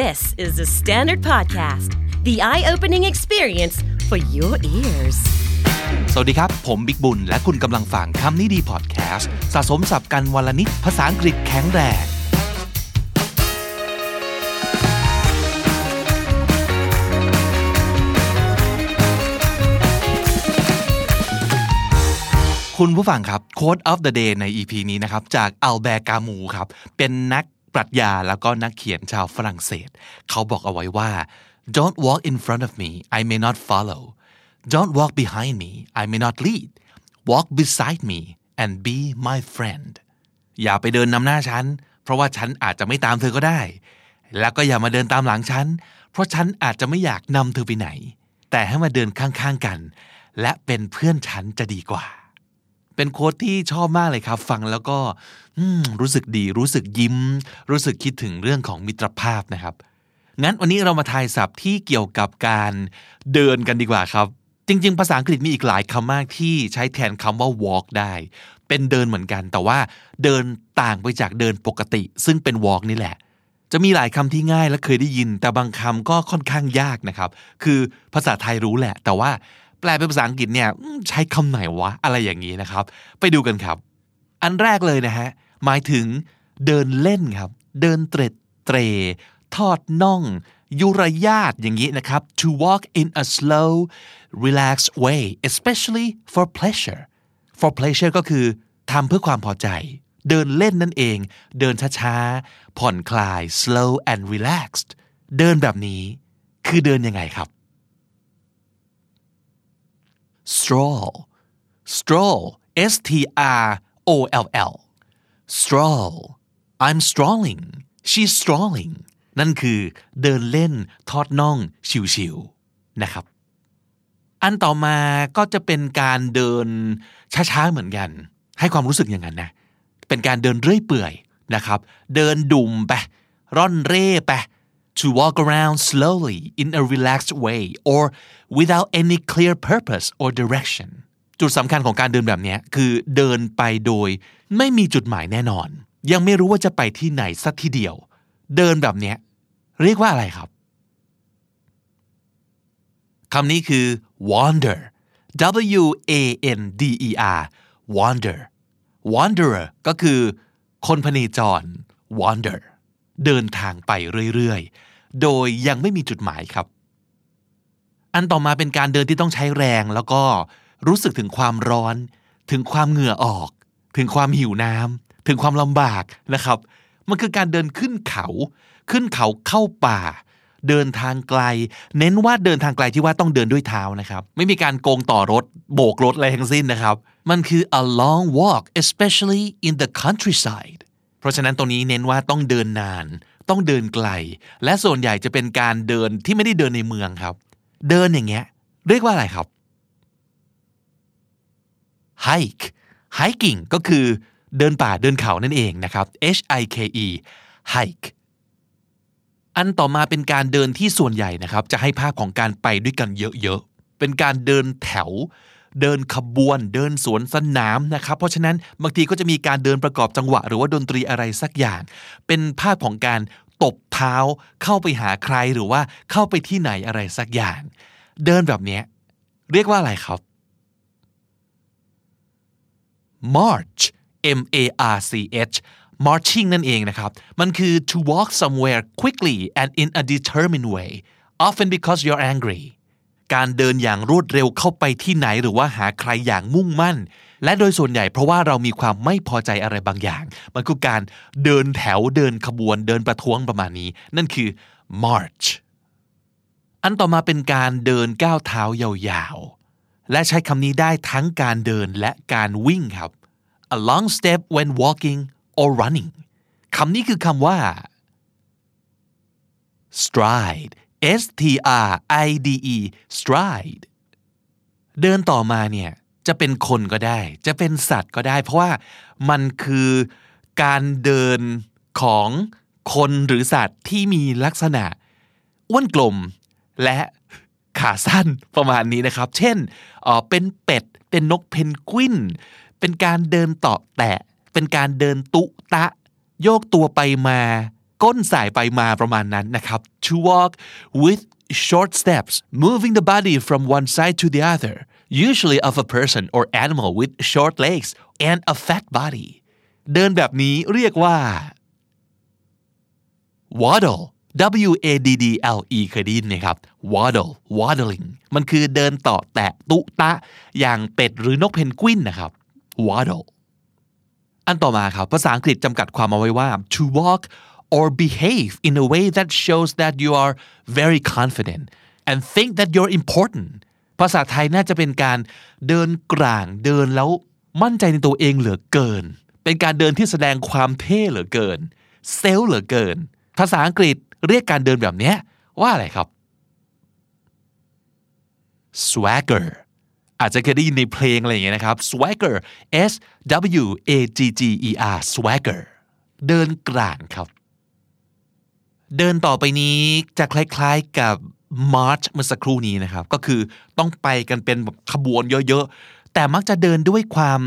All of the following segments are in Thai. This is the Standard Podcast, the eye-opening experience for your ears. สวัสดีครับผมบิ๊กบุญและคุณกำลังฟังคำนี้ดีพอดแคสต์สะสมศัพท์กันวันละนิดภาษาอังกฤษแข็งแรงคุณผู้ฟังครับ Quote of the Day ใน EP นี้นะครับจากอัลแบร์กามูครับเป็นนักปรัชญาแล้วก็นักเขียนชาวฝรั่งเศสเขาบอกเอาไว้ว่า Don't walk in front of me I may not follow Don't walk behind me I may not lead Walk beside me and be my friend อย่าไปเดินนำหน้าฉันเพราะว่าฉันอาจจะไม่ตามเธอก็ได้แล้วก็อย่ามาเดินตามหลังฉันเพราะฉันอาจจะไม่อยากนำเธอไปไหนแต่ให้มาเดินข้างๆกันและเป็นเพื่อนฉันจะดีกว่าเป็นโค้ดที่ชอบมากเลยครับฟังแล้วก็รู้สึกดีรู้สึกยิ้มรู้สึกคิดถึงเรื่องของมิตรภาพนะครับงั้นวันนี้เรามาทายศัพท์ที่เกี่ยวกับการเดินกันดีกว่าครับจริงๆภาษาอังกฤษมีอีกหลายคำมากที่ใช้แทนคำว่า walk ได้เป็นเดินเหมือนกันแต่ว่าเดินต่างไปจากเดินปกติซึ่งเป็น walk นี่แหละจะมีหลายคำที่ง่ายและเคยได้ยินแต่บางคำก็ค่อนข้างยากนะครับคือภาษาไทยรู้แหละแต่ว่าแปลเป็นภาษาอังกฤษเนี่ยใช้คำไหนวะอะไรอย่างนี้นะครับไปดูกันครับอันแรกเลยนะฮะหมายถึงเดินเล่นครับเดินเตร็ดเตร่ทอดน่องยุรยาดอย่างนี้นะครับ to walk in a slow relaxed way especially for pleasure ก็คือทำเพื่อความพอใจเดินเล่นนั่นเองเดินช้าๆผ่อนคลาย slow and relaxed เดินแบบนี้คือเดินยังไงครับstroll s t r o l l stroll I'm strolling she's strolling นั่นคือเดินเล่นทอดน่องชิวๆนะครับอันต่อมาก็จะเป็นการเดินช้าๆเหมือนกันให้ความรู้สึกอย่างนั้นนะเป็นการเดินเรื่อยเปื่อยนะครับเดินดุ่มไปร่อนเร่ไปTo walk around slowly in a relaxed way or without any clear purpose or direction จุดสำคัญของการเดินแบบนี้คือเดินไปโดยไม่มีจุดหมายแน่นอนยังไม่รู้ว่าจะไปที่ไหนสักทีเดียวเดินแบบนี้เรียกว่าอะไรครับคำนี้คือ wander w a n d e r wander wanderer ก็คือคนพเนจร wanderเดินทางไปเรื่อยๆโดยยังไม่มีจุดหมายครับอันต่อมาเป็นการเดินที่ต้องใช้แรงแล้วก็รู้สึกถึงความร้อนถึงความเหงื่อออกถึงความหิวน้ำถึงความลำบากนะครับมันคือการเดินขึ้นเขาเข้าป่าเดินทางไกลเน้นว่าเดินทางไกลที่ว่าต้องเดินด้วยเท้านะครับไม่มีการโกงต่อรถโบกรถอะไรทั้งสิ้นนะครับมันคือ a long walk especially in the countrysideเพราะฉะนั้นตรงนี้เน้นว่าต้องเดินนานต้องเดินไกลและส่วนใหญ่จะเป็นการเดินที่ไม่ได้เดินในเมืองครับเดินอย่างเงี้ยเรียกว่าอะไรครับ hiking ก็คือเดินป่าเดินเขานั่นเองนะครับ hike อันต่อมาเป็นการเดินที่ส่วนใหญ่นะครับจะให้ภาพของการไปด้วยกันเยอะๆเป็นการเดินแถวเดินขบวนเดินสวนสนามนะครับเพราะฉะนั้นบางทีก็จะมีการเดินประกอบจังหวะหรือว่าดนตรีอะไรสักอย่างเป็นภาพของการตบเท้าเข้าไปหาใครหรือว่าเข้าไปที่ไหนอะไรสักอย่างเดินแบบนี้เรียกว่าอะไรครับ march m a r c h marching นั่นเองนะครับมันคือ to walk somewhere quickly and in a determined way often because you're angryการเดินอย่างรวดเร็วเข้าไปที่ไหนหรือว่าหาใครอย่างมุ่งมั่นและโดยส่วนใหญ่เพราะว่าเรามีความไม่พอใจอะไรบางอย่างมันคือการเดินแถวเดินขบวนเดินประท้วงประมาณนี้นั่นคือ march อันต่อมาเป็นการเดินก้าวเท้ายาวๆและใช้คำนี้ได้ทั้งการเดินและการวิ่งครับ a long step when walking or running คำนี้คือคำว่า stride S T R I D E stride เดินต่อมาเนี่ยจะเป็นคนก็ได้จะเป็นสัตว์ก็ได้เพราะว่ามันคือการเดินของคนหรือสัตว์ที่มีลักษณะอ้วนกลมและขาสั้นประมาณนี้นะครับเช่นเป็นเป็ดเป็นนกเพนกวินเป็นการเดินต่อแตะเป็นการเดินตุตะโยกตัวไปมา ก้นสายไปมาประมาณนั้นนะครับ to walk with short steps moving the body from one side to the other usually of a person or animal with short legs and a fat body เดินแบบนี้เรียกว่า waddle waddle เคยได้ยินไหมครับ waddle waddling มันคือเดินต่อแตะตุตะอย่างเป็ดหรือนกเพนกวินนะครับ waddle อันต่อมาครับภาษาอังกฤษจำกัดความเอาไว้ว่า to walk or behave in a way that shows that you are very confident and think that you're important ภาษาไทยน่าจะเป็นการเดินกลางเดินแล้วมั่นใจในตัวเองเหลือเกินเป็นการเดินที่แสดงความเท่เหลือเกินเซลล์เหลือเกินภาษาอังกฤษเรียกการเดินแบบนี้ว่าอะไรครับ swagger อาจจะเคยได้ยินในเพลงอะไรอย่างเงี้ยนะครับ swagger s w a g g e r swagger เดินกลางครับเดินต่อไปนี้จะคล้ายๆกับ march เมื่อสักครู่นี้นะครับก็คือต้องไปกันเป็นแบบขบวนเยอะๆแต่มักจะเดินด้วยความ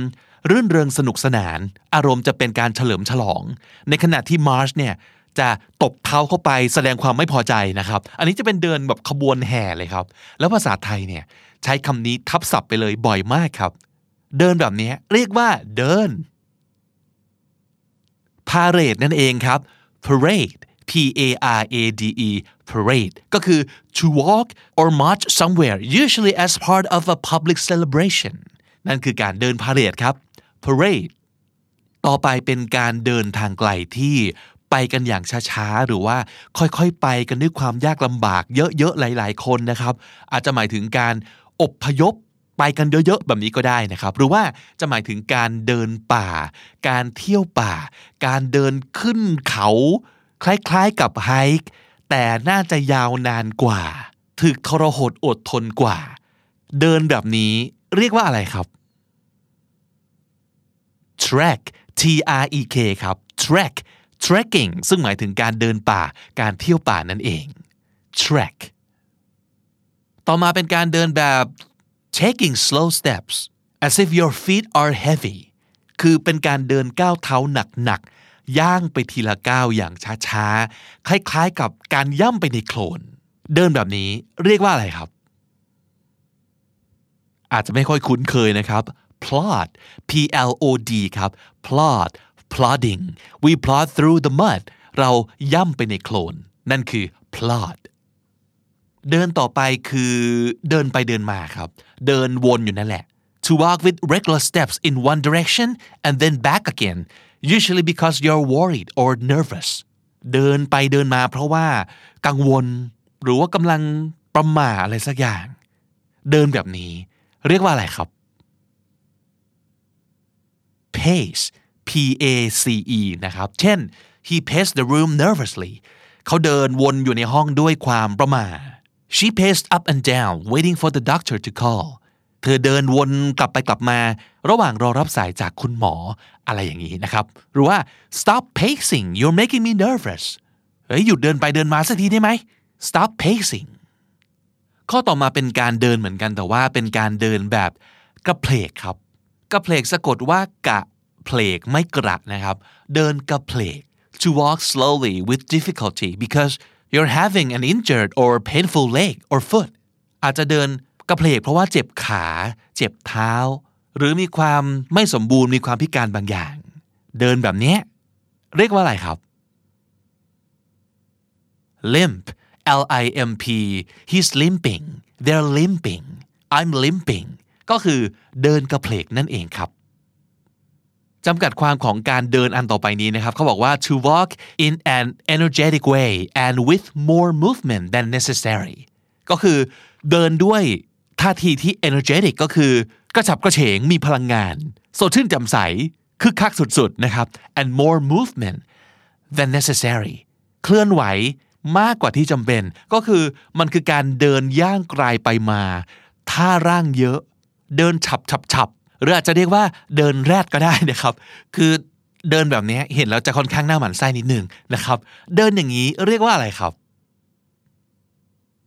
รื่นเริงสนุกสนานอารมณ์จะเป็นการเฉลิมฉลองในขณะที่ march เนี่ยจะตบเท้าเข้าไปแสดงความไม่พอใจนะครับอันนี้จะเป็นเดินแบบขบวนแห่เลยครับแล้วภาษาไทยเนี่ยใช้คำนี้ทับศัพท์ไปเลยบ่อยมากครับเดินแบบนี้เรียกว่าเดิน parade นั่นเองครับ parade p a r a d e parade ก็คือ to walk or march somewhere usually as part of a public celebration นั่นคือการเดิน parade ครับ parade ต่อไปเป็นการเดินทางไกลที่ไปกันอย่างช้าๆหรือว่าค่อยๆไปกันด้วยความยากลำบากเยอะๆหลายๆคนนะครับอาจจะหมายถึงการอพยพไปกันเยอะๆแบบนี้ก็ได้นะครับหรือว่าจะหมายถึงการเดินป่าการเที่ยวป่าการเดินขึ้นเขาคล้ายๆกับไฮค์แต่น่าจะยาวนานกว่าถึกทรหดอดทนกว่าเดินแบบนี้เรียกว่าอะไรครับ trek t r e k ครับ trek trekking ซึ่งหมายถึงการเดินป่าการเที่ยวป่านั่นเอง trek ต่อมาเป็นการเดินแบบ taking slow steps as if your feet are heavy คือเป็นการเดินก้าวเท้าหนักๆย่างไปทีละก้าวอย่างช้าๆคล้ายๆกับการย่ำไปในโคลนเดินแบบนี้เรียกว่าอะไรครับอาจจะไม่ค่อยคุ้นเคยนะครับ plod p l o d ครับ plod plodding we plod through the mud เราย่ำไปในโคลนนั่นคือ plod เดินต่อไปคือเดินไปเดินมาครับเดินวนอยู่นั่นแหละ to walk with regular steps in one direction and then back again usually because you're worried or nervous เดินไปเดินมาเพราะว่ากังวลหรือว่ากำลังประหม่าอะไรสักอย่างเดินแบบนี้เรียกว่าอะไรครับ pace pace นะครับเช่น he paced the room nervously เขาเดินวนอยู่ในห้องด้วยความประหม่า she paced up and down waiting for the doctor to call เธอเดินวนกลับไปกลับมาระหว่างรอรับสายจากคุณหมออะไรอย่างนี้นะครับหรือว่า stop pacing you're making me nervous เฮ้ยหยุดเดินไปเดินมาสักทีได้ไหม stop pacing ข้อต่อมาเป็นการเดินเหมือนกันแต่ว่าเป็นการเดินแบบกระเพลกครับกระเพลกสะกดว่ากะเพลกไม่กระนะครับเดินกระเพลก to walk slowly with difficulty because you're having an injured or painful leg or foot อาจจะเดินกระเพลกเพราะว่าเจ็บขาเจ็บเท้าหรือมีความไม่สมบูรณ์มีความพิการบางอย่างเดินแบบนี้เรียกว่าอะไรครับ limp l i m p he's limping they're limping I'm limping ก็คือเดินกระเพลกนั่นเองครับจำกัดความของการเดินอันต่อไปนี้นะครับเขาบอกว่า to walk in an energetic way and with more movement than necessary ก็คือเดินด้วยท่าทีที่ energetic ก็คือกระฉับกระเฉงมีพลังงานสดชื่นแจ่มใสคึกคักสุดๆนะครับ and more movement than necessary เคลื่อนไหวมากกว่าที่จำเป็นก็คือมันคือการเดินย่างกรายไปมาท่าร่างเยอะเดินฉับหรืออาจจะเรียกว่าเดินแรดก็ได้นะครับคือเดินแบบนี้เห็นแล้วจะค่อนข้างหน้าหมันไส้นิดนึงนะครับเดินอย่างนี้เรียกว่าอะไรครับ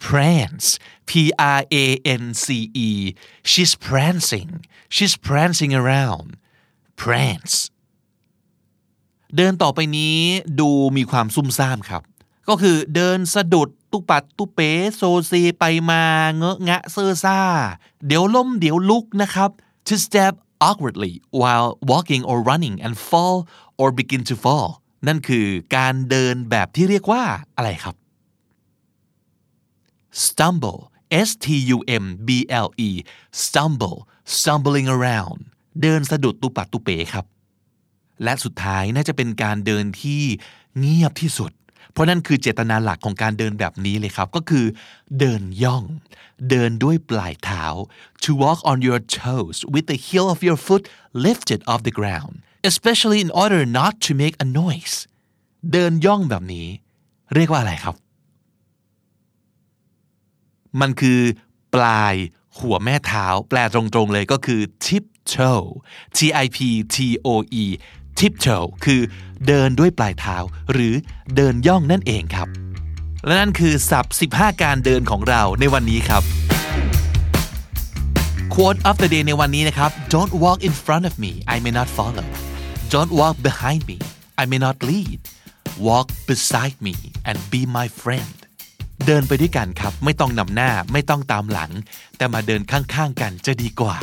prance p r a n c e she's prancing around prance เดินต่อไปนี้ดูมีความซุ่มซ่ามครับก็คือเดินสะดุดตุปัดตุเป๋โซซีไปมาเงอะงะเซ่อซ่าเดี๋ยวล้มเดี๋ยวลุกนะครับ to step awkwardly while walking or running and fall or begin to fall นั่นคือการเดินแบบที่เรียกว่าอะไรครับ stumble s t u m b l e stumble stumbling around เดินสะดุดตุปัดตุเป๋ครับและสุดท้ายน่าจะเป็นการเดินที่เงียบที่สุดเพราะนั่นคือเจตนาหลักของการเดินแบบนี้เลยครับก็คือเดินย่องเดินด้วยปลายเท้า to walk on your toes with the heel of your foot lifted off the ground especially in order not to make a noise เดินย่องแบบนี้เรียกว่าอะไรครับมันคือปลายหัวแม่เท้าแปลตรงๆเลยก็คือ tiptoe t i p t o e tiptoe คือเดินด้วยปลายเท้าหรือเดินย่องนั่นเองครับและนั่นคือศัพท์15การเดินของเราในวันนี้ครับ Quote of the day ในวันนี้นะครับ Don't walk in front of me I may not follow Don't walk behind me I may not lead Walk beside me and be my friend เดินไปด้วยกันครับไม่ต้องนำหน้าไม่ต้องตามหลังแต่มาเดินข้างๆกันจะดีกว่า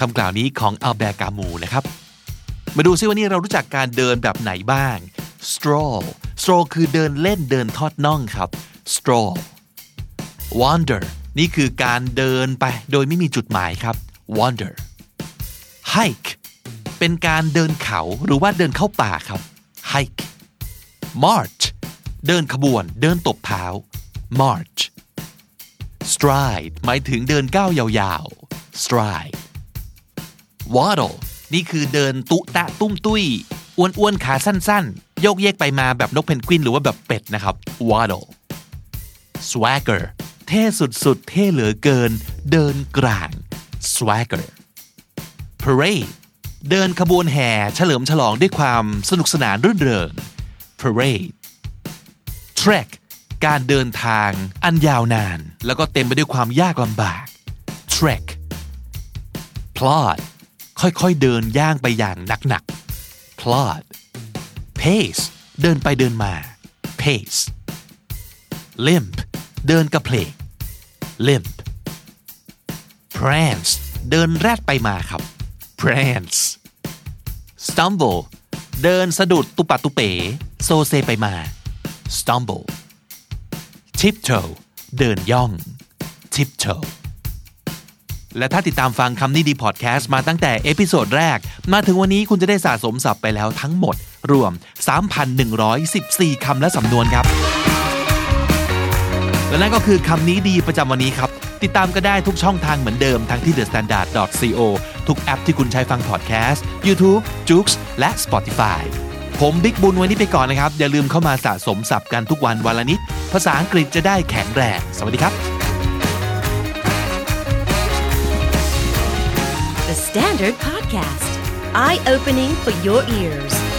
คำกล่าวนี้ของอัลแบร์ กามูนะครับมาดูซิวันนี้เรารู้จักการเดินแบบไหนบ้าง stroll stroll คือเดินเล่นเดินทอดน่องครับ stroll wander นี่คือการเดินไปโดยไม่มีจุดหมายครับ wander hike เป็นการเดินเขาหรือว่าเดินเข้าป่าครับ hike march เดินขบวนเดินตบเท้า march stride หมายถึงเดินก้าวยาวๆ stride waddleนี่คือเดินตุตะตุ้มตุ้ยอ้วนๆขาสั้นๆโยกเยกไปมาแบบนกเพนกวินหรือว่าแบบเป็ดนะครับ waddle swagger เท่สุดๆเท่เหลือเกินเดินกลาง swagger parade เดินขบวนแห่เฉลิมฉลองด้วยความสนุกสนานรื่นเริง parade trek การเดินทางอันยาวนานแล้วก็เต็มไปด้วยความยากลำบาก trek plodค่อยๆเดินย่างไปอย่างหนักๆ plod pace เดินไปเดินมา pace limp เดินกระเพลก limp prance เดินแรดไปมาครับ prance stumble เดินสะดุดตุปัดตุเป๋โซเซไปมา stumble tiptoe เดินย่อง tiptoeและถ้าติดตามฟังคำนี้ดีพอดแคสต์มาตั้งแต่เอพิโซดแรกมาถึงวันนี้คุณจะได้สะสมศัพท์ไปแล้วทั้งหมดรวม 3,114 คำและสำนวนครับและนั่นก็คือคำนี้ดีประจำวันนี้ครับติดตามก็ได้ทุกช่องทางเหมือนเดิมทั้งที่ thestandard.co ทุกแอปที่คุณใช้ฟังพอดแคสต์ YouTube, Joox และ Spotify ผมบิ๊กบุญวันนี้ไปก่อนนะครับอย่าลืมเข้ามาสะสมศัพท์กันทุกวันวันละนิดภาษาอังกฤษจะได้แข็งแรงสวัสดีครับThe Standard Podcast, eye-opening for your ears.